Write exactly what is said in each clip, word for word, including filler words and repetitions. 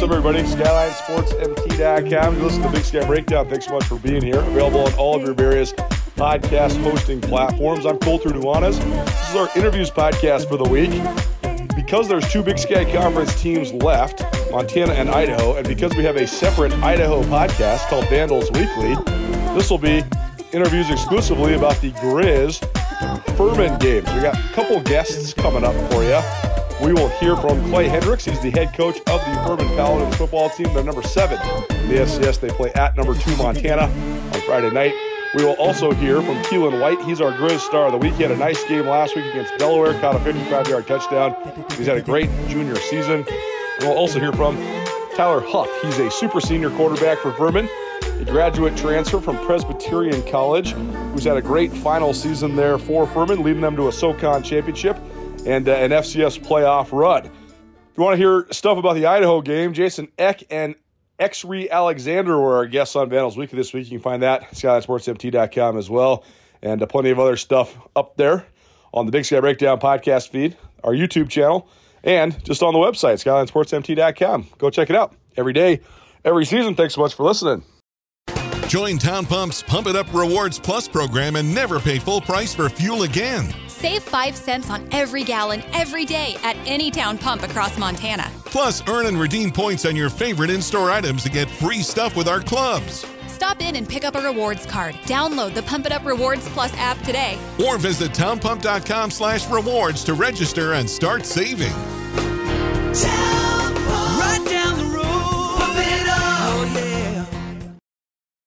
What's up, everybody? Skyline Sports M T dot com. You listen to the Big Sky Breakdown. Thanks so much for being here. Available on all of your various podcast hosting platforms. I'm Colter Nuanas. This is our interviews podcast for the week. Because there's two Big Sky Conference teams left, Montana and Idaho, and because we have a separate Idaho podcast called Vandals Weekly, this will be interviews exclusively about the Grizz Furman games. We got a couple guests coming up for you. We will hear from Clay Hendrix. He's the head coach of the Furman Paladins football team. They're number seven in the S C S. They play at number two Montana on Friday night. We will also hear from Keelan White. He's our Grizz star of the week. He had a nice game last week against Delaware, caught a fifty-five-yard touchdown. He's had a great junior season. And we'll also hear from Tyler Huff. He's a super senior quarterback for Furman, a graduate transfer from Presbyterian College, who's had a great final season there for Furman, leading them to a SoCon championship and uh, an F C S playoff run. If you want to hear stuff about the Idaho game, Jason Eck and X-Ree Alexander were our guests on Vandals Weekly this week. You can find that at Skyline Sports M T dot com as well, and uh, plenty of other stuff up there on the Big Sky Breakdown podcast feed, our YouTube channel, and just on the website, Skyline Sports M T dot com. Go check it out every day, every season. Thanks so much for listening. Join Town Pump's Pump It Up Rewards Plus program and never pay full price for fuel again. Save five cents on every gallon every day at any Town Pump across Montana. Plus, earn and redeem points on your favorite in-store items to get free stuff with our clubs. Stop in and pick up a rewards card. Download the Pump It Up Rewards Plus app today. Or visit townpump.com slash rewards to register and start saving. Town Pump. Right down the road. Pump it up. Oh, yeah.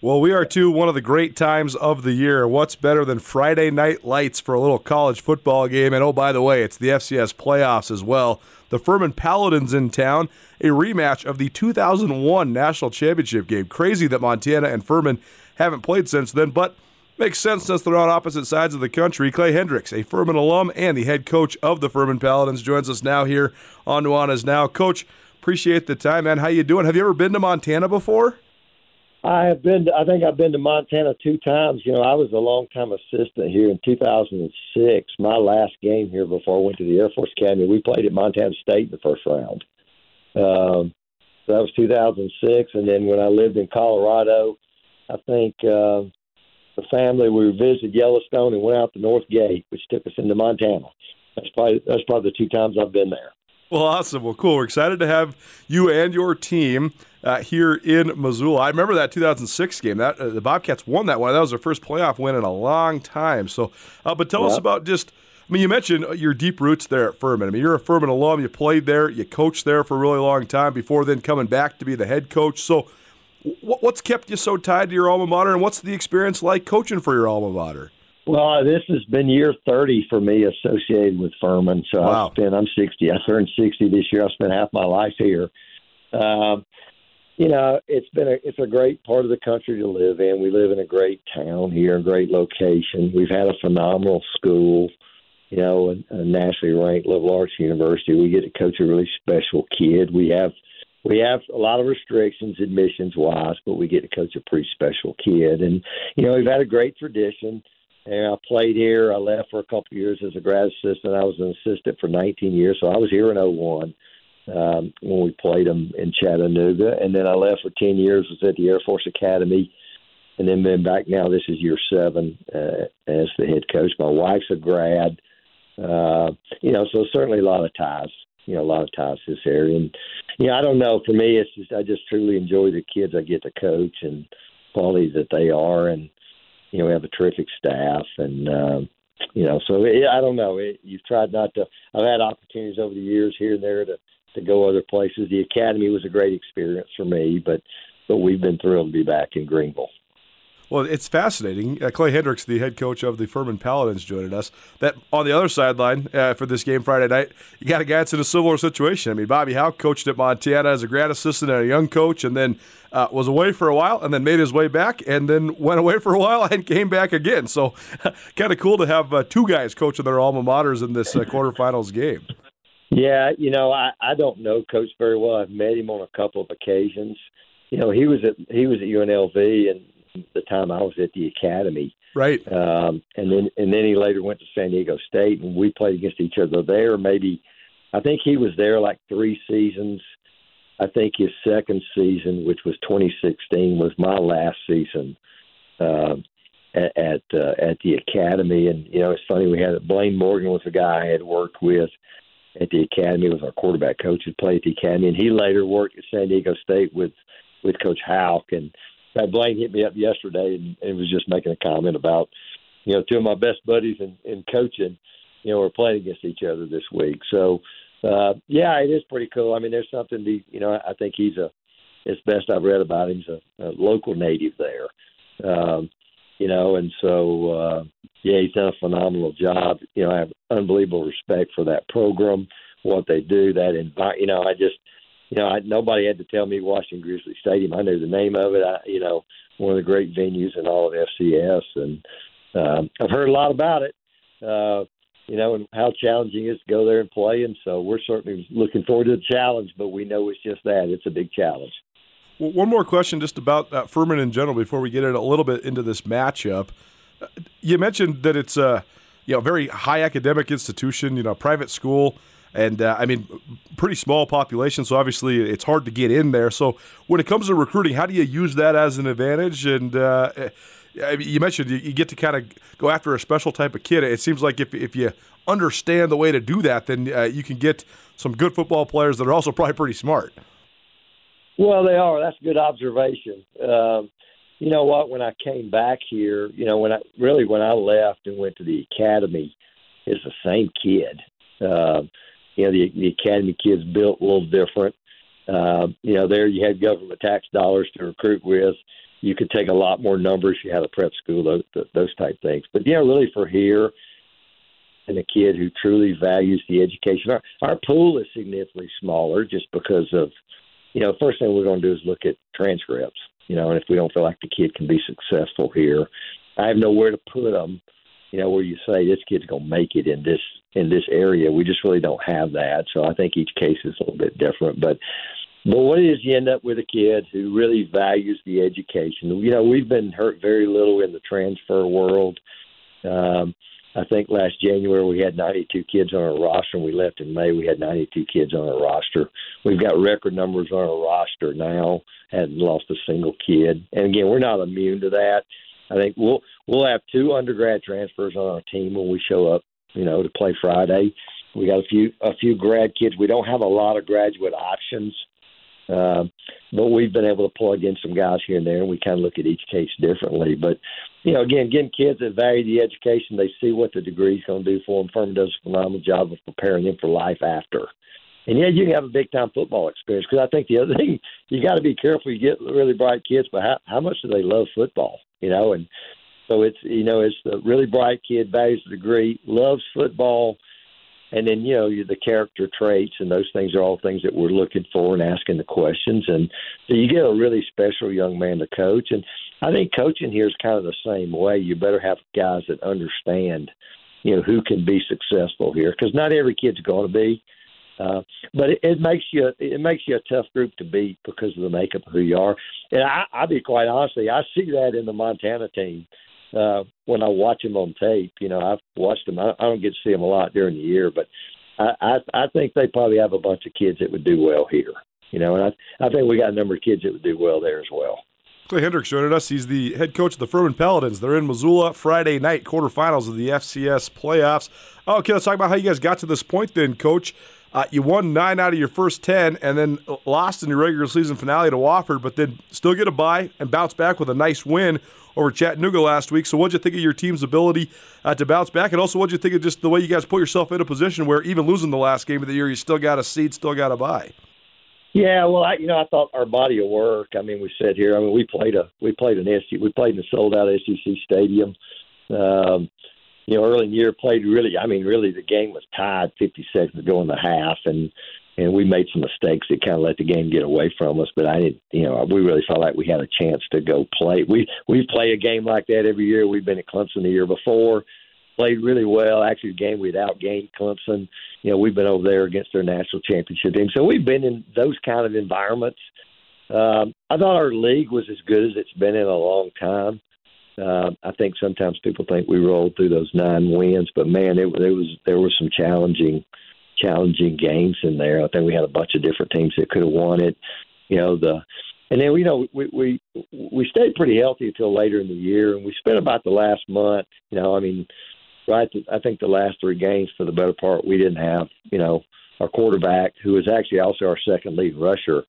Well, we are too one of the great times of the year. What's better than Friday night lights for a little college football game? And oh, by the way, it's the F C S playoffs as well. The Furman Paladins in town, a rematch of the two thousand one National Championship game. Crazy that Montana and Furman haven't played since then, but makes sense since they're on opposite sides of the country. Clay Hendrix, a Furman alum and the head coach of the Furman Paladins, joins us now here on Nuanas Now. Coach, appreciate the time, man. How you doing? Have you ever been to Montana before? I have been. To, I think I've been to Montana two times. You know, I was a long-time assistant here in two thousand six. My last game here before I went to the Air Force Academy, we played at Montana State in the first round. Um, so that was two thousand six, and then when I lived in Colorado, I think uh, the family, we visited Yellowstone and went out the North Gate, which took us into Montana. That's probably that's probably the two times I've been there. Well, awesome. Well, cool. We're excited to have you and your team uh, here in Missoula. I remember that two thousand six game. That uh, the Bobcats won that one. That was their first playoff win in a long time. So, uh, but tell yeah. us about just, I mean, you mentioned your deep roots there at Furman. I mean, you're a Furman alum. You played there. You coached there for a really long time before then coming back to be the head coach. So w- what's kept you so tied to your alma mater, and what's the experience like coaching for your alma mater? Well, this has been year thirty for me associated with Furman. So wow. I've been, I'm sixty. I turned sixty this year. I spent half my life here. Um, you know, it's been a, it's a great part of the country to live in. We live in a great town here, a great location. We've had a phenomenal school, you know, a, a nationally ranked liberal arts university. We get to coach a really special kid. We have We have a lot of restrictions admissions-wise, but we get to coach a pretty special kid. And, you know, we've had a great tradition. And I played here. I left for a couple of years as a grad assistant. I was an assistant for nineteen years, so I was here in oh one um, when we played them in Chattanooga. And then I left for ten years, was at the Air Force Academy, and then been back now. This is year seven uh, as the head coach. My wife's a grad. Uh, you know, so certainly a lot of ties, you know, a lot of ties to this area. And, you know, I don't know. For me, it's just I just truly enjoy the kids I get to coach and qualities that they are. And, you know, we have a terrific staff, and, um, you know, so it, I don't know. It, you've tried not to – I've had opportunities over the years here and there to, to go other places. The Academy was a great experience for me, but, but we've been thrilled to be back in Greenville. Well, it's fascinating. Uh, Clay Hendrix, the head coach of the Furman Paladins, joining us. That on the other sideline uh, for this game Friday night, you got a guy that's in a similar situation. I mean, Bobby Howe coached at Montana as a grad assistant and a young coach, and then uh, was away for a while, and then made his way back, and then went away for a while and came back again. So kind of cool to have uh, two guys coaching their alma maters in this uh, quarterfinals game. Yeah, you know, I, I don't know Coach very well. I've met him on a couple of occasions. You know, he was at he was at U N L V, and the time I was at the academy, right? Um, and then and then he later went to San Diego State, and we played against each other there. Maybe I think he was there like three seasons. I think his second season, which was twenty sixteen, was my last season uh, at at, uh, at the academy. And you know, it's funny, we had Blaine Morgan was a guy I had worked with at the academy, was our quarterback coach who played at the academy, and he later worked at San Diego State with, with Coach Houck. And Blaine hit me up yesterday and, and was just making a comment about, you know, two of my best buddies in, in coaching, you know, were playing against each other this week. So, uh, yeah, it is pretty cool. I mean, there's something to, you know, I think he's a, as best I've read about him, he's a, a local native there, um, you know, and so, uh, yeah, he's done a phenomenal job. You know, I have unbelievable respect for that program, what they do, that environment. You know, I just, you know, I, nobody had to tell me Washington Grizzly Stadium. I knew the name of it. I, you know, one of the great venues in all of F C S, and um, I've heard a lot about it. Uh, you know, and how challenging it is to go there and play. And so we're certainly looking forward to the challenge, but we know it's just that. It's a big challenge. Well, one more question just about uh, Furman in general before we get in a little bit into this matchup. You mentioned that it's a you know very high academic institution, you know, private school, and uh, I mean pretty small population. So obviously it's hard to get in there. So when it comes to recruiting, how do you use that as an advantage? And uh, you mentioned you get to kind of go after a special type of kid. It seems like if if you understand the way to do that, then uh, you can get some good football players that are also probably pretty smart. Well, they are. That's a good observation. Um, You know what, when I came back here, you know, when I really when I left and went to the academy, it's the same kid. Uh, you know, the, the academy kids built a little different. Uh, you know, there you had government tax dollars to recruit with. You could take a lot more numbers. You had a prep school, those, those type things. But, yeah, you know, really for here and a kid who truly values the education. Our, our pool is significantly smaller just because of, you know, first thing we're going to do is look at transcripts. You know, and if we don't feel like the kid can be successful here, I have nowhere to put them, you know, where you say this kid's going to make it in this in this area. We just really don't have that. So I think each case is a little bit different. But but what it is, you end up with a kid who really values the education. You know, we've been hurt very little in the transfer world. Um, I think last January we had ninety-two kids on our roster, and we left in May. We had ninety-two kids on our roster. We've got record numbers on our roster now. Hadn't lost a single kid. And, again, we're not immune to that. I think we'll we'll have two undergrad transfers on our team when we show up, you know, to play Friday. We got a few a few grad kids. We don't have a lot of graduate options, uh, but we've been able to plug in some guys here and there, and we kind of look at each case differently. But, you know, again, getting kids that value the education, they see what the degree's going to do for them. Furman does a phenomenal job of preparing them for life after. And, yeah, you can have a big-time football experience because I think the other thing, you got to be careful. You get really bright kids, but how, how much do they love football, you know? And so it's, you know, it's the really bright kid, values the degree, loves football, and then, you know, the character traits and those things are all things that we're looking for and asking the questions. And so you get a really special young man to coach. And I think coaching here is kind of the same way. You better have guys that understand, you know, who can be successful here because not every kid's going to be. Uh, but it, it makes you it makes you a tough group to beat because of the makeup of who you are. And I, I'll be quite honest, I see that in the Montana team uh, when I watch them on tape. You know, I've watched them. I, I don't get to see them a lot during the year, but I, I, I think they probably have a bunch of kids that would do well here. You know, and I, I think we got a number of kids that would do well there as well. Clay Hendrix joining us. He's the head coach of the Furman Paladins. They're in Missoula Friday night, quarterfinals of the F C S playoffs. Okay, let's talk about how you guys got to this point then, Coach. Uh, you won nine out of your first ten and then lost in your regular season finale to Wofford, but then still get a bye and bounce back with a nice win over Chattanooga last week. So what did you think of your team's ability uh, to bounce back? And also what did you think of just the way you guys put yourself in a position where even losing the last game of the year, you still got a seed, still got a bye? Yeah, well, I, you know, I thought our body of work. I mean, we sat here. I mean, we played a we played an S E C we played in a sold out S E C stadium. Um, you know, early in the year, played really. I mean, really, the game was tied, fifty seconds to go in the half, and and we made some mistakes that kind of let the game get away from us. But I didn't. You know, we really felt like we had a chance to go play. We we play a game like that every year. We've been at Clemson the year before. Played really well. Actually, the game we'd outgained Clemson. You know, we've been over there against their national championship team. So we've been in those kind of environments. Um, I thought our league was as good as it's been in a long time. Uh, I think sometimes people think we rolled through those nine wins, but man, it, it was there were some challenging, challenging games in there. I think we had a bunch of different teams that could have won it. You know the. And then, you know, we, we we stayed pretty healthy until later in the year, and we spent about the last month, you know, I mean, right, I think the last three games, for the better part, we didn't have, you know, our quarterback, who is actually also our second leading rusher,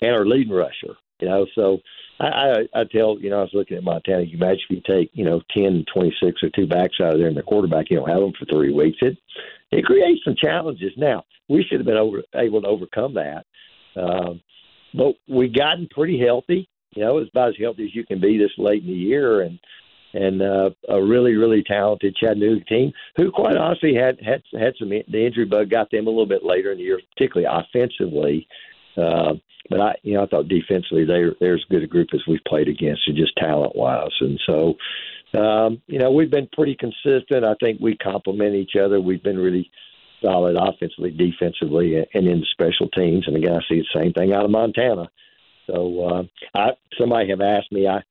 and our leading rusher, you know. So I, I, I tell, you know, I was looking at Montana, you imagine if you take, you know, ten, twenty-six, or two backs out of there and the quarterback, you don't have them for three weeks. It, it creates some challenges. Now, we should have been over, able to overcome that. Um But we've gotten pretty healthy, you know, it's about as healthy as you can be this late in the year, and and uh, a really, really talented Chattanooga team who, quite honestly, had, had, had some – the injury bug got them a little bit later in the year, particularly offensively. Uh, but, I you know, I thought defensively they, they're as good a group as we've played against, and just talent-wise. And so, um, you know, we've been pretty consistent. I think we complement each other. We've been really – solid offensively, defensively, and in the special teams. And again, I see the same thing out of Montana. So uh, I, somebody have asked me, I,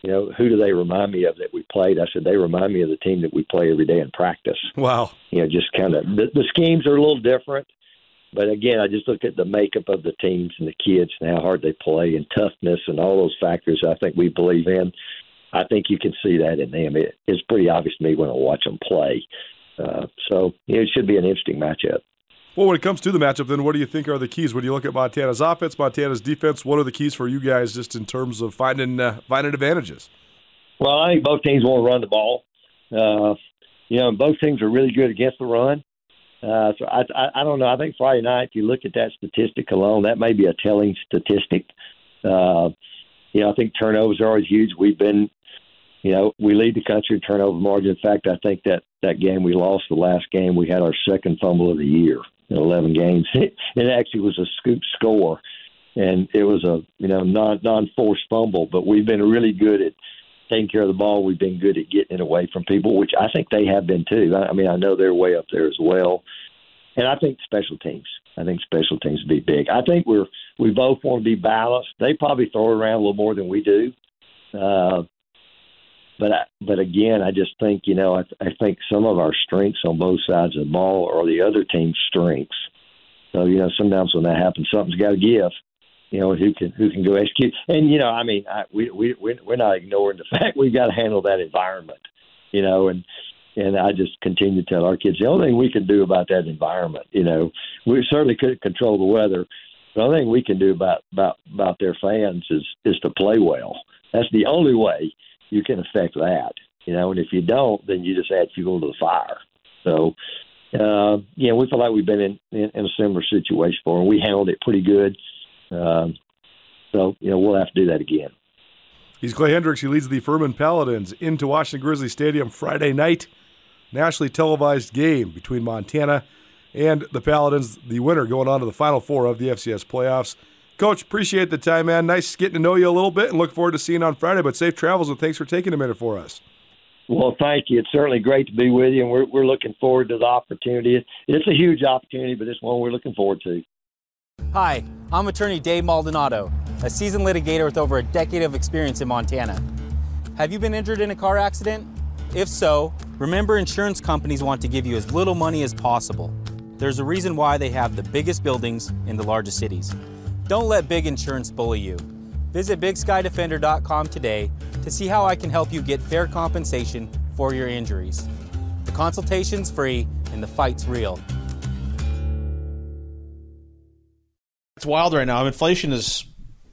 you know, who do they remind me of that we played? I said, they remind me of the team that we play every day in practice. Wow. You know, just kind of the, the schemes are a little different. But again, I just look at the makeup of the teams and the kids and how hard they play and toughness and all those factors I think we believe in. I think you can see that in them. It, it's pretty obvious to me when I watch them play. Uh, so you know, it should be an interesting matchup. Well, when it comes to the matchup, then what do you think are the keys? When you look at Montana's offense, Montana's defense, what are the keys for you guys just in terms of finding uh, finding advantages? Well, I think both teams want to run the ball. Uh, you know, both teams are really good against the run. Uh, so I, I, I don't know. I think Friday night, if you look at that statistic alone, that may be a telling statistic. Uh, you know, I think turnovers are always huge. We've been You know, we lead the country in turnover margin. In fact, I think that, that game we lost, the last game, we had our second fumble of the year in eleven games. It actually was a scoop score, and it was a you know non non-forced fumble. But we've been really good at taking care of the ball. We've been good at getting it away from people, which I think they have been too. I mean, I know they're way up there as well. And I think special teams. I think special teams would be big. I think we're we both want to be balanced. They probably throw around a little more than we do. Uh, But I, but again, I just think, you know, I, I think some of our strengths on both sides of the ball are the other team's strengths. So, you know, sometimes when that happens, something's got to give. You know, who can who can go execute? And, you know, I mean, I, we, we, we're not ignoring the fact we've got to handle that environment, you know. And and I just continue to tell our kids the only thing we can do about that environment, you know, we certainly couldn't control the weather. The only thing we can do about, about, about their fans is, is to play well. That's the only way you can affect that, you know, and if you don't, then you just add fuel to the fire. So, uh, you know, we feel like we've been in, in, in a similar situation before, and we handled it pretty good. Um, so, you know, we'll have to do that again. He's Clay Hendrix. He leads the Furman Paladins into Washington Grizzly Stadium Friday night. Nationally televised game between Montana and the Paladins, the winner going on to the Final Four of the F C S playoffs. Coach, appreciate the time, man. Nice getting to know you a little bit, and look forward to seeing you on Friday. But safe travels, and thanks for taking a minute for us. Well, thank you. It's certainly great to be with you, and we're we're looking forward to the opportunity. It's a huge opportunity, but it's one we're looking forward to. Hi, I'm attorney Dave Maldonado, a seasoned litigator with over a decade of experience in Montana. Have you been injured in a car accident? If so, remember insurance companies want to give you as little money as possible. There's a reason why they have the biggest buildings in the largest cities. Don't let big insurance bully you. Visit Big Sky Defender dot com today to see how I can help you get fair compensation for your injuries. The consultation's free and the fight's real. It's wild right now. Inflation is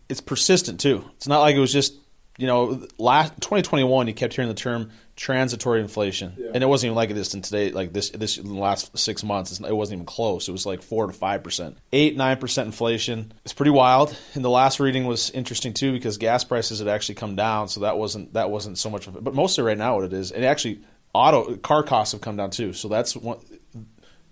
it's persistent too. It's not like it was just you know, last twenty twenty-one, you kept hearing the term transitory inflation, yeah. and it wasn't even like this in today. Like this, this in the last six months, it wasn't even close. It was like four to five percent, eight, nine percent inflation. It's pretty wild. And the last reading was interesting too because gas prices had actually come down, so that wasn't that wasn't so much of it. But mostly right now, what it is, and actually, auto car costs have come down too. So that's one.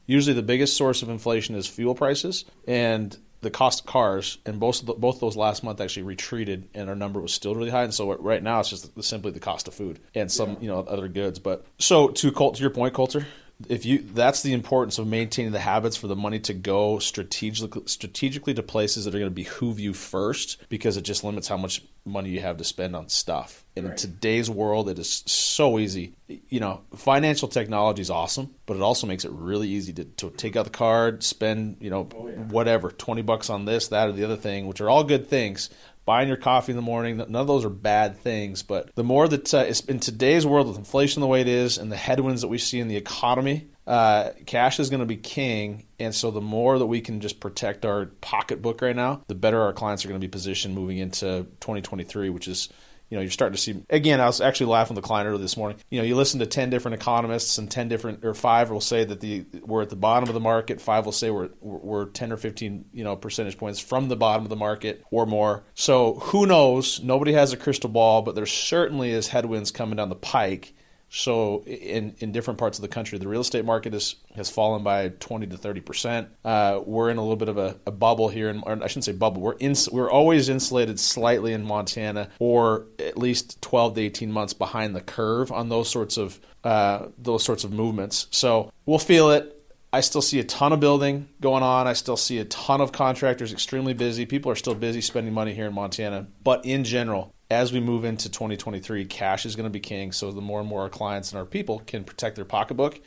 Usually, the biggest source of inflation is fuel prices and the cost of cars, and both of the, both those last month actually retreated, and our number was still really high. And so right now it's just simply the cost of food and some yeah. you know other goods. But so to Colt, to your point, Coulter, if you that's the importance of maintaining the habits for the money to go strategically strategically to places that are going to behoove you first, because it just limits how much money you have to spend on stuff. And right. in today's world, it is so easy. You know, financial technology is awesome, but it also makes it really easy to, to take out the card, spend, you know, oh, yeah. whatever, twenty bucks on this, that, or the other thing, which are all good things. Buying your coffee in the morning, none of those are bad things. But the more that uh, it's in today's world with inflation the way it is and the headwinds that we see in the economy, Uh, cash is going to be king, and so the more that we can just protect our pocketbook right now, the better our clients are going to be positioned moving into twenty twenty-three, which is, you know, you're starting to see. Again, I was actually laughing with a client earlier this morning. You know, you listen to ten different economists, and ten different or five will say that the we're at the bottom of the market. Five will say we're we're ten or fifteen, you know, percentage points from the bottom of the market or more. So who knows? Nobody has a crystal ball, but there certainly is headwinds coming down the pike. So in, in different parts of the country, the real estate market is, has fallen by twenty to thirty percent. Uh, we're in a little bit of a, a bubble here. In, or I shouldn't say bubble. We're in, we're always insulated slightly in Montana, or at least twelve to eighteen months behind the curve on those sorts of uh, those sorts of movements. So we'll feel it. I still see a ton of building going on. I still see a ton of contractors extremely busy. People are still busy spending money here in Montana. But in general, as we move into twenty twenty-three, cash is going to be king. So the more and more our clients and our people can protect their pocketbook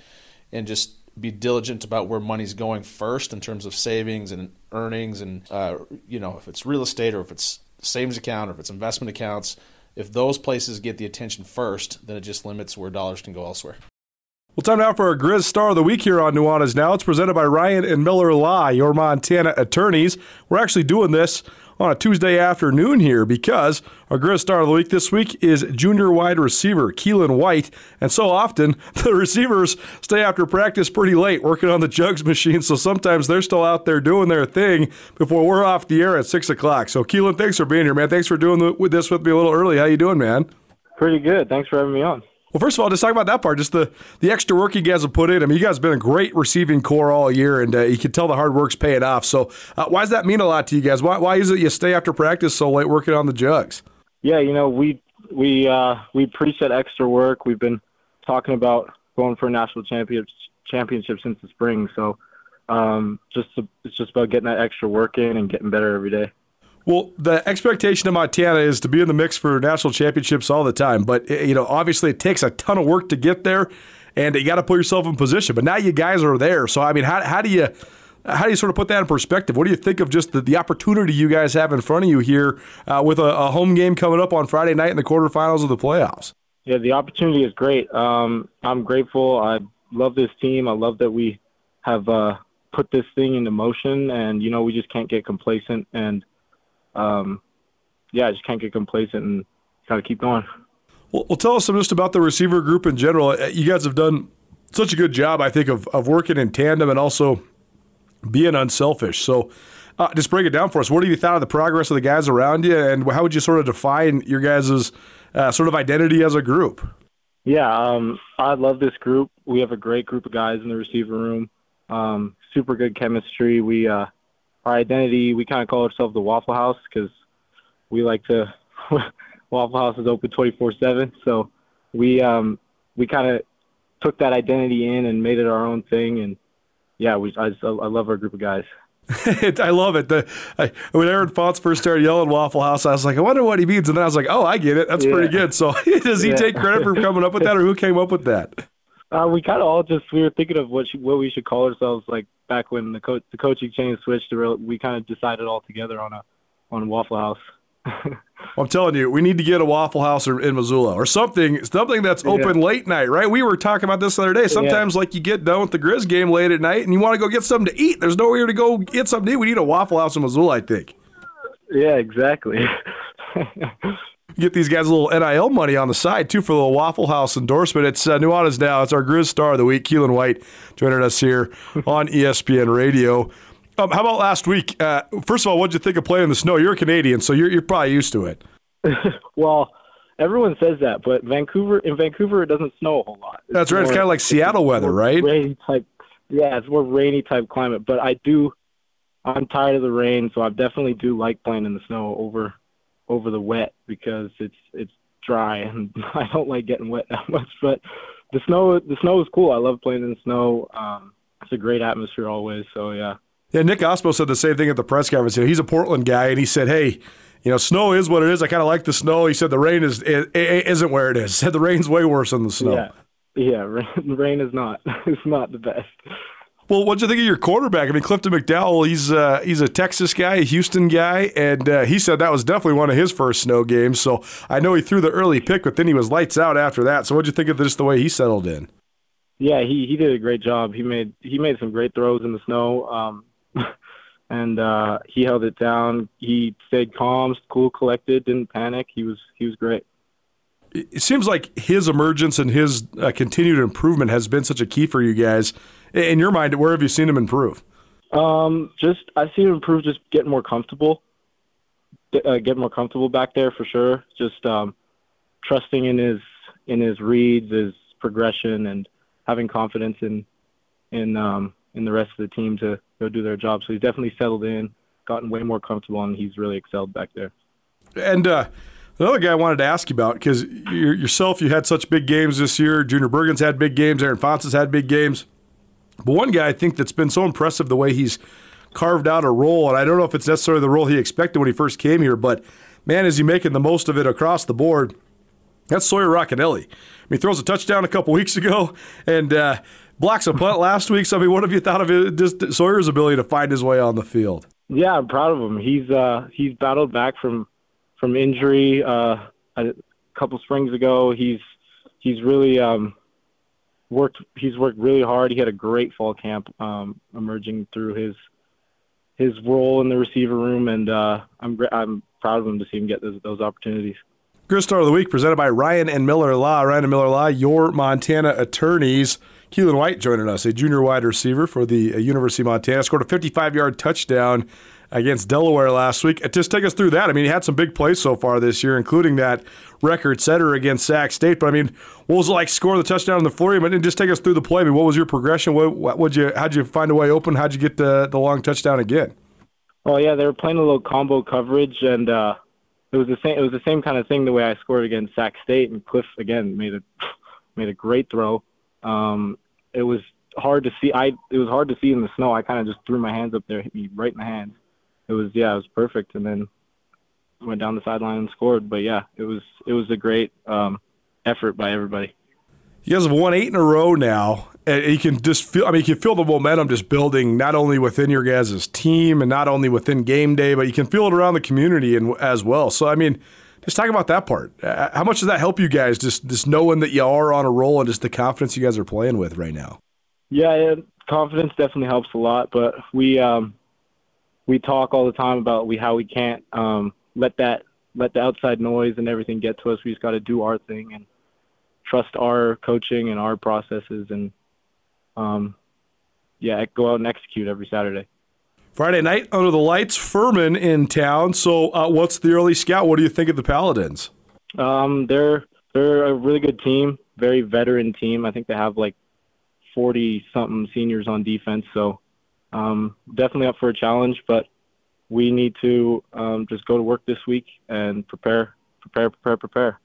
and just be diligent about where money's going first in terms of savings and earnings. And, uh, you know, if it's real estate or if it's savings account or if it's investment accounts, if those places get the attention first, then it just limits where dollars can go elsewhere. Well, time now for our Grizz Star of the Week here on Nuanas Now. It's presented by Ryan and Miller-Law, your Montana attorneys. We're actually doing this on a Tuesday afternoon here because our Grizz Star of the Week this week is junior wide receiver Keelan White. And so often, the receivers stay after practice pretty late working on the jugs machine, so sometimes they're still out there doing their thing before we're off the air at six o'clock. So, Keelan, thanks for being here, man. Thanks for doing this with me a little early. How you doing, man? Pretty good. Thanks for having me on. Well, first of all, just talk about that part, just the, the extra work you guys have put in. I mean, you guys have been a great receiving core all year, and uh, you can tell the hard work's paying off. So uh, why does that mean a lot to you guys? Why why is it you stay after practice so late working on the jugs? Yeah, you know, we we uh, we preach that extra work. We've been talking about going for a national champion, championship since the spring. So um, just to, it's just about getting that extra work in and getting better every day. Well, the expectation of Montana is to be in the mix for national championships all the time. But, you know, obviously it takes a ton of work to get there, and you got to put yourself in position. But now you guys are there. So, I mean, how, how do you how do you sort of put that in perspective? What do you think of just the, the opportunity you guys have in front of you here uh, with a, a home game coming up on Friday night in the quarterfinals of the playoffs? Yeah, the opportunity is great. Um, I'm grateful. I love this team. I love that we have uh, put this thing into motion, and, you know, we just can't get complacent and Um, yeah, I just can't get complacent and got to keep going. Well, well, tell us some just about the receiver group in general. You guys have done such a good job, I think, of, of working in tandem and also being unselfish. So uh, just break it down for us. What have you thought of the progress of the guys around you, and how would you sort of define your guys' uh, sort of identity as a group? Yeah, um, I love this group. We have a great group of guys in the receiver room. Um, super good chemistry. We, uh, Our identity, we kind of call ourselves the Waffle House because we like to – Waffle House is open twenty-four seven. So we um, we kind of took that identity in and made it our own thing. And, yeah, we I, just, I love our group of guys. I love it. The, I, when Aaron Fonson first started yelling Waffle House, I was like, I wonder what he means. And then I was like, oh, I get it. That's yeah. pretty good. So does he yeah. take credit for coming up with that, or who came up with that? Uh, we kind of all just – we were thinking of what, she, what we should call ourselves, like, back when the coach, the coaching change switched, we kind of decided all together on a on Waffle House. I'm telling you, we need to get a Waffle House in Missoula or something, something that's open yeah. late night, right? We were talking about this the other day. Sometimes, yeah. like, you get done with the Grizz game late at night, and you want to go get something to eat. There's nowhere to go get something to eat. We need a Waffle House in Missoula, I think. Yeah, exactly. Get these guys a little N I L money on the side, too, for a little Waffle House endorsement. It's uh, Nuanas Now. It's our Grizz Star of the Week. Keelan White joining us here on E S P N Radio. Um, how about last week? Uh, first of all, what did you think of playing in the snow? You're a Canadian, so you're, you're probably used to it. Well, everyone says that, but Vancouver in Vancouver, it doesn't snow a whole lot. It's That's right. More, it's kind of like Seattle weather, right? Rainy type, yeah, it's more rainy-type climate. But I do – I'm tired of the rain, so I definitely do like playing in the snow over – over the wet because it's it's dry and I don't like getting wet that much. But the snow the snow is cool. I love playing in the snow. Um, it's a great atmosphere always. So yeah. Yeah, Nick Ospo said the same thing at the press conference. He's a Portland guy, and he said, "Hey, you know, snow is what it is. I kind of like the snow." He said the rain is it, it isn't where it is. He said the rain's way worse than the snow. Yeah, yeah, rain, rain is not. It's not the best. Well, what'd you think of your quarterback? I mean, Clifton McDowell, he's uh, he's a Texas guy, a Houston guy, and uh, he said that was definitely one of his first snow games. So I know he threw the early pick, but then he was lights out after that. So what'd you think of just the way he settled in? Yeah, he, he did a great job. He made he made some great throws in the snow, um, and uh, he held it down. He stayed calm, cool, collected, didn't panic. He was he was great. It seems like his emergence and his uh, continued improvement has been such a key for you guys. In your mind, where have you seen him improve? Um, just I've seen him improve, just get more comfortable, uh, get more comfortable back there for sure. Just um, trusting in his in his reads, his progression, and having confidence in in um, in the rest of the team to go do their job. So he's definitely settled in, gotten way more comfortable, and he's really excelled back there. And uh, another guy I wanted to ask you about, because yourself, you had such big games this year. Junior Bergen's had big games. Aaron Fonson's had big games. But one guy I think that's been so impressive the way he's carved out a role, and I don't know if it's necessarily the role he expected when he first came here, but, man, is he making the most of it across the board. That's Sawyer Rocconelli. I mean, he throws a touchdown a couple weeks ago and uh, blocks a punt last week. So, I mean, what have you thought of it, just Sawyer's ability to find his way on the field? Yeah, I'm proud of him. He's uh, he's battled back from from injury uh, a couple springs ago. He's, he's really um, – Worked. He's worked really hard. He had a great fall camp, um, emerging through his his role in the receiver room, and uh, I'm I'm proud of him to see him get those, those opportunities. Grizz Star of the Week presented by Ryan and Miller-Law. Ryan and Miller-Law, your Montana attorneys. Keelan White joining us, a junior wide receiver for the University of Montana, scored a fifty-five yard touchdown against Delaware last week. Just take us through that. I mean, he had some big plays so far this year, including that record-setter against Sac State. But, I mean, what was it like scoring the touchdown in the flurry? But just take us through the play. I mean, what was your progression? What, what'd you, how'd you find a way open? How'd you get the, the long touchdown again? Oh, yeah, they were playing a little combo coverage, and uh, it was the same It was the same kind of thing the way I scored against Sac State, and Cliff, again, made a made a great throw. Um, it was hard to see. I It was hard to see in the snow. I kind of just threw my hands up there, hit me right in the hands. It was yeah, it was perfect, and then went down the sideline and scored. But yeah, it was it was a great um, effort by everybody. You guys have won eight in a row now, and you can just feel. I mean, you can feel the momentum just building, not only within your guys' team and not only within game day, but you can feel it around the community and as well. So I mean, just talk about that part. How much does that help you guys? Just just knowing that you are on a roll and just the confidence you guys are playing with right now. Yeah, yeah confidence definitely helps a lot, but we. Um, We talk all the time about we how we can't um, let that let the outside noise and everything get to us. We just got to do our thing and trust our coaching and our processes, and um, yeah, go out and execute every Saturday. Friday night under the lights, Furman in town. So, uh, what's the early scout? What do you think of the Paladins? Um, they're they're a really good team, very veteran team. I think they have like forty something seniors on defense, so. Um, definitely up for a challenge, but we need to um, just go to work this week and prepare, prepare, prepare, prepare.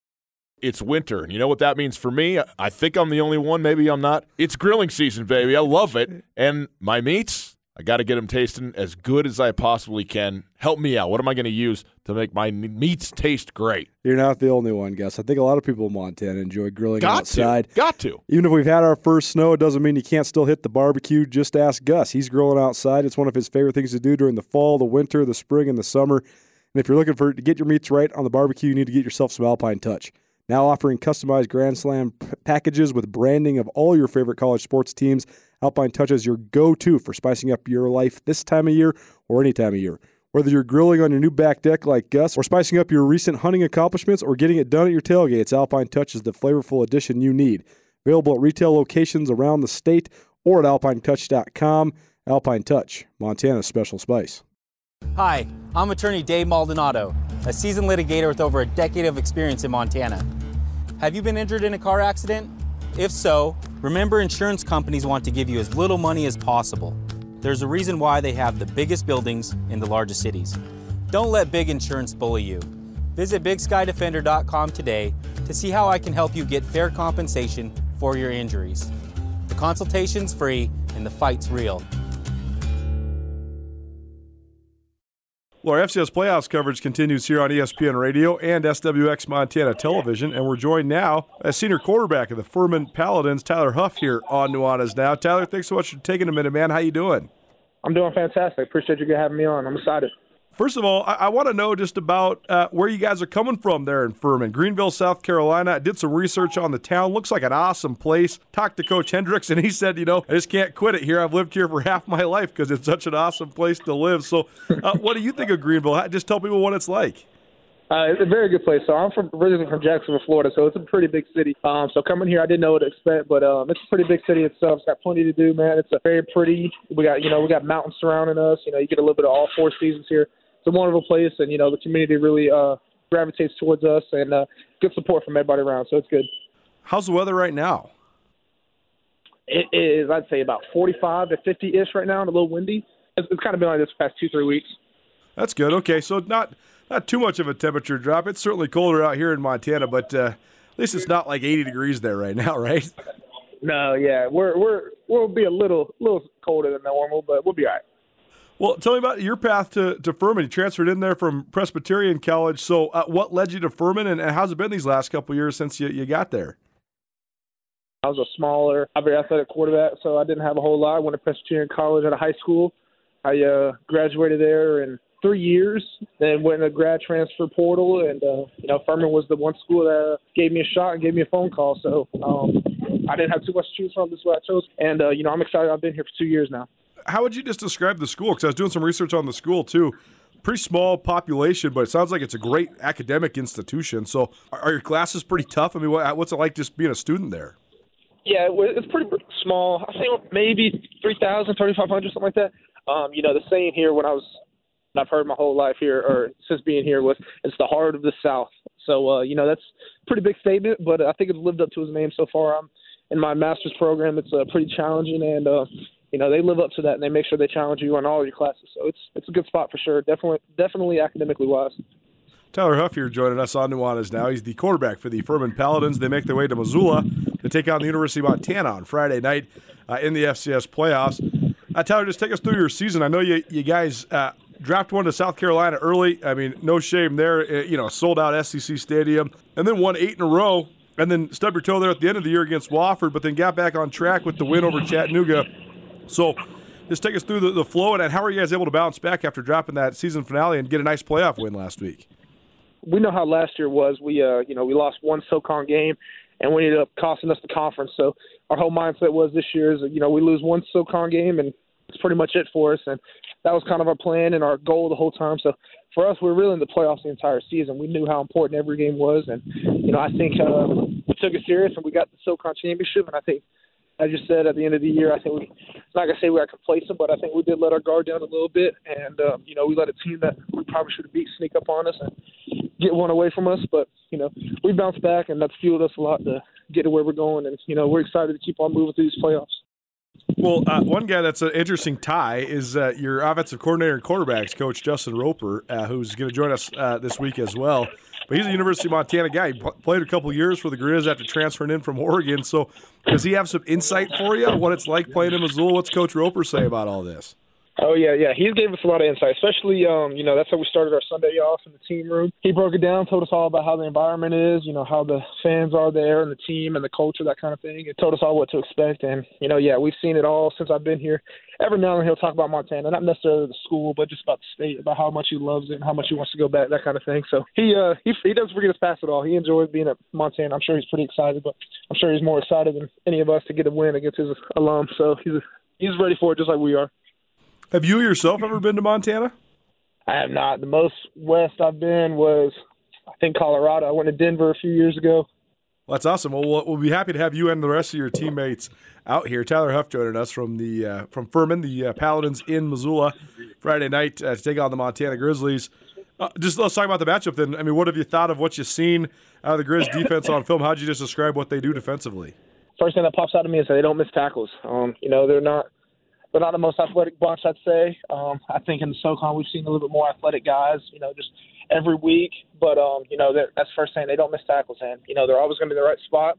It's winter, and you know what that means for me? I think I'm the only one. Maybe I'm not. It's grilling season, baby. I love it. And my meats, I got to get them tasting as good as I possibly can. Help me out. What am I going to use to make my meats taste great? You're not the only one, Gus. I think a lot of people in Montana enjoy grilling got outside. To. Got to. Even if we've had our first snow, it doesn't mean you can't still hit the barbecue. Just ask Gus. He's grilling outside. It's one of his favorite things to do during the fall, the winter, the spring, and the summer. And if you're looking for to get your meats right on the barbecue, you need to get yourself some Alpine Touch. Now offering customized Grand Slam p- packages with branding of all your favorite college sports teams, Alpine Touch is your go-to for spicing up your life this time of year or any time of year. Whether you're grilling on your new back deck like Gus, or spicing up your recent hunting accomplishments, or getting it done at your tailgates, Alpine Touch is the flavorful addition you need. Available at retail locations around the state or at alpine touch dot com. Alpine Touch, Montana's special spice. Hi, I'm attorney Dave Maldonado, a seasoned litigator with over a decade of experience in Montana. Have you been injured in a car accident? If so, remember insurance companies want to give you as little money as possible. There's a reason why they have the biggest buildings in the largest cities. Don't let big insurance bully you. Visit big sky defender dot com today to see how I can help you get fair compensation for your injuries. The consultation's free and the fight's real. Well, our F C S playoffs coverage continues here on E S P N Radio and S W X Montana Television, and we're joined now as senior quarterback of the Furman Paladins, Tyler Huff, here on Nuanas Now. Tyler, thanks so much for taking a minute, man. How you doing? I'm doing fantastic. Appreciate you having me on. I'm excited. First of all, I, I want to know just about uh, where you guys are coming from there in Furman. Greenville, South Carolina. I did some research on the town. Looks like an awesome place. Talked to Coach Hendrix, and he said, you know, I just can't quit it here. I've lived here for half my life because it's such an awesome place to live. So uh, what do you think of Greenville? Just tell people what it's like. Uh, it's a very good place. So I'm from originally from Jacksonville, Florida, so it's a pretty big city. Um, so coming here, I didn't know what to expect, but um, it's a pretty big city itself. It's got plenty to do, man. It's a very pretty. We got, you know, we got mountains surrounding us. You know, you get a little bit of all four seasons here. It's a wonderful place, and, you know, the community really uh, gravitates towards us, and uh, good support from everybody around, so it's good. How's the weather right now? It is, I'd say, about forty-five to fifty-ish right now, and a little windy. It's, it's kind of been like this for the past two, three weeks. That's good. Okay, so not not too much of a temperature drop. It's certainly colder out here in Montana, but uh, at least it's not like eighty degrees there right now, right? No, yeah, we're we're we'll be a little little colder than normal, but we'll be all right. Well, tell me about your path to, to Furman. You transferred in there from Presbyterian College. So uh, what led you to Furman, and, and how's it been these last couple of years since you, you got there? I was a smaller, very athletic quarterback, so I didn't have a whole lot. I went to Presbyterian College out of high school. I uh, graduated there in three years, then went in the grad transfer portal, and uh, you know, Furman was the one school that gave me a shot and gave me a phone call. So um, I didn't have too much to choose from. This is what I chose, and uh, you know, I'm excited. I've been here for two years now. How would you just describe the school? Because I was doing some research on the school, too. Pretty small population, but it sounds like it's a great academic institution. So are your classes pretty tough? I mean, what's it like just being a student there? Yeah, it's pretty small. I think maybe three thousand, thirty-five hundred, something like that. Um, you know, the saying here when I was – I've heard my whole life here or since being here was it's the heart of the South. So, uh, you know, that's a pretty big statement, but I think it's lived up to his name so far. I'm in my master's program. It's uh, pretty challenging, and uh, – you know, they live up to that, and they make sure they challenge you on all your classes. So it's it's a good spot for sure, definitely definitely academically wise. Tyler Huff here joining us on Nuanas Now. He's the quarterback for the Furman Paladins. They make their way to Missoula to take on the University of Montana on Friday night uh, in the F C S playoffs. Uh, Tyler, just take us through your season. I know you, you guys uh, dropped one to South Carolina early. I mean, no shame there. You know, sold-out S E C stadium. And then won eight in a row, and then stubbed your toe there at the end of the year against Wofford, but then got back on track with the win over Chattanooga. So just take us through the, the flow, and how are you guys able to bounce back after dropping that season finale and get a nice playoff win last week? We know how last year was. We, uh, you know, we lost one SoCon game, and we ended up costing us the conference. So our whole mindset was this year is, you know, we lose one SoCon game, and it's pretty much it for us. And that was kind of our plan and our goal the whole time. So for us, we were really in the playoffs the entire season. We knew how important every game was, and you know, I think uh, we took it serious, and we got the SoCon championship, and I think. As you said, at the end of the year, I think we, it's not going to say we got complacent, but I think we did let our guard down a little bit. And, um, you know, we let a team that we probably should have beat sneak up on us and get one away from us. But, you know, we bounced back, and that's fueled us a lot to get to where we're going. And, you know, we're excited to keep on moving through these playoffs. Well, uh, one guy that's an interesting tie is uh, your offensive coordinator and quarterbacks coach, Justin Roper, uh, who's going to join us uh, this week as well. But he's a University of Montana guy. He played a couple years for the Grizz after transferring in from Oregon. So does he have some insight for you on what it's like playing in Missoula? What's Coach Roper say about all this? Oh, yeah, yeah. He gave us a lot of insight, especially, um, you know, that's how we started our Sunday off in the team room. He broke it down, told us all about how the environment is, you know, how the fans are there and the team and the culture, that kind of thing. It told us all what to expect. And, you know, yeah, we've seen it all since I've been here. Every now and then he'll talk about Montana, not necessarily the school, but just about the state, about how much he loves it and how much he wants to go back, that kind of thing. So he uh, he, he doesn't forget his past at all. He enjoys being at Montana. I'm sure he's pretty excited, but I'm sure he's more excited than any of us to get a win against his alum. So he's he's ready for it just like we are. Have you yourself ever been to Montana? I have not. The most west I've been was, I think, Colorado. I went to Denver a few years ago. Well, that's awesome. Well, we'll, we'll be happy to have you and the rest of your teammates out here. Tyler Huff joining us from the uh, from Furman, the uh, Paladins in Missoula, Friday night uh, to take on the Montana Grizzlies. Uh, just let's talk about the matchup then. I mean, what have you thought of what you've seen out of the Grizz defense on film? How would you just describe what they do defensively? First thing that pops out of me is that they don't miss tackles. Um, you know, they're not they're not the most athletic bunch, I'd say. Um, I think in the SoCon we've seen a little bit more athletic guys, you know, just every week. But, um, you know, that's first thing. They don't miss tackles, and, you know, they're always going to be in the right spot.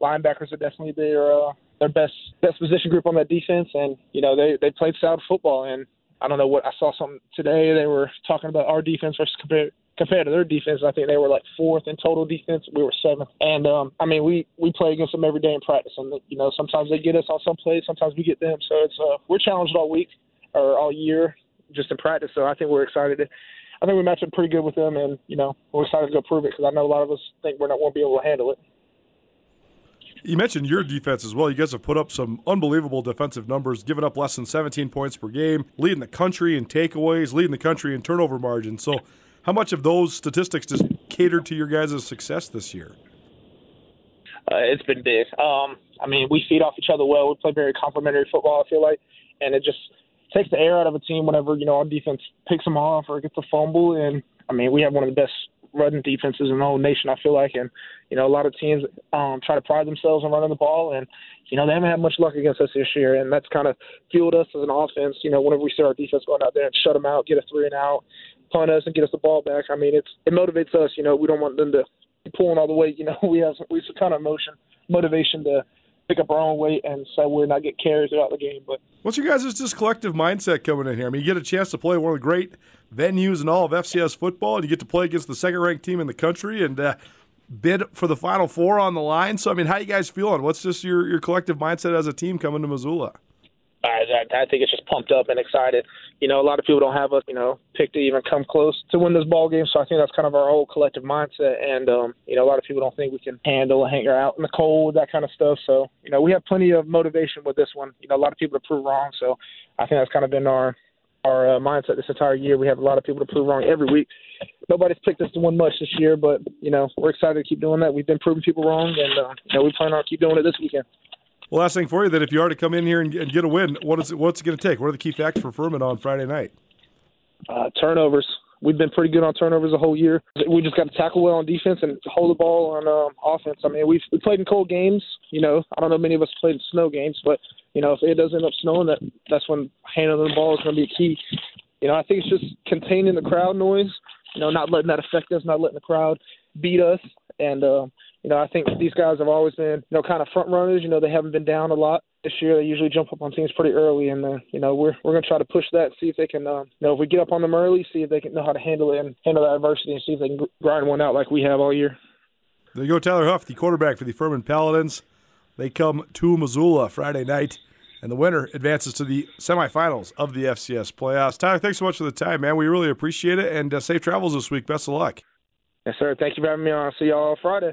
Linebackers are definitely their uh, their best best position group on that defense, and, you know, they, they played sound football. And I don't know what – I saw something today. They were talking about our defense versus compared, compared to their defense. I think they were, like, fourth in total defense. We were seventh. And, um, I mean, we, we play against them every day in practice. And, you know, sometimes they get us on some plays. Sometimes we get them. So it's uh, we're challenged all week or all year just in practice. So I think we're excited to – I think we matched up pretty good with them, and, you know, we're excited to go prove it because I know a lot of us think we're not won't be able to handle it. You mentioned your defense as well. You guys have put up some unbelievable defensive numbers, giving up less than seventeen points per game, leading the country in takeaways, leading the country in turnover margin. So how much of those statistics just catered to your guys' success this year? Uh, it's been big. Um, I mean, we feed off each other well. We play very complimentary football, I feel like, and it just – takes the air out of a team whenever, you know, our defense picks them off or gets a fumble. And, I mean, we have one of the best running defenses in the whole nation, I feel like. And, you know, a lot of teams um, try to pride themselves on running the ball. And, you know, they haven't had much luck against us this year. And that's kind of fueled us as an offense. You know, whenever we see our defense going out there and shut them out, get a three and out, punt us and get us the ball back, I mean, it's it motivates us. You know, we don't want them to be pulling all the weight. You know, we have some, we have some kind of motion, motivation to pick up our own weight and so we're not getting carried throughout the game. But what's your guys' just collective mindset coming in here? I mean, you get a chance to play one of the great venues in all of F C S football, and you get to play against the second-ranked team in the country and uh, bid for the Final Four on the line. So, I mean, how you guys feeling? What's just your, your collective mindset as a team coming to Missoula? I, I think it's just pumped up and excited. You know, a lot of people don't have us, you know, picked to even come close to win this ball game. So I think that's kind of our whole collective mindset. And, um, you know, a lot of people don't think we can handle a hanger out in the cold, that kind of stuff. So, you know, we have plenty of motivation with this one. You know, a lot of people to prove wrong. So I think that's kind of been our our uh, mindset this entire year. We have a lot of people to prove wrong every week. Nobody's picked us to win much this year, but, you know, we're excited to keep doing that. We've been proving people wrong, and, uh, you know, we plan on keep doing it this weekend. Well, last thing for you, that if you are to come in here and get a win, what is it, what's it going to take? What are the key factors for Furman on Friday night? Uh, turnovers. We've been pretty good on turnovers the whole year. We just got to tackle well on defense and hold the ball on um, offense. I mean, we've we played in cold games. You know, I don't know many of us played in snow games, but, you know, if it does end up snowing, that, that's when handling the ball is going to be a key. You know, I think it's just containing the crowd noise, you know, not letting that affect us, not letting the crowd beat us. And, um, you know, I think these guys have always been, you know, kind of front runners. You know, they haven't been down a lot this year. They usually jump up on teams pretty early, and uh, you know, we're we're gonna try to push that, and see if they can, uh, you know, if we get up on them early, see if they can know how to handle it and handle that adversity, and see if they can grind one out like we have all year. There you go, Tyler Huff, the quarterback for the Furman Paladins. They come to Missoula Friday night, and the winner advances to the semifinals of the F C S playoffs. Tyler, thanks so much for the time, man. We really appreciate it, and uh, safe travels this week. Best of luck. Yes, sir. Thank you for having me on. I'll see y'all Friday.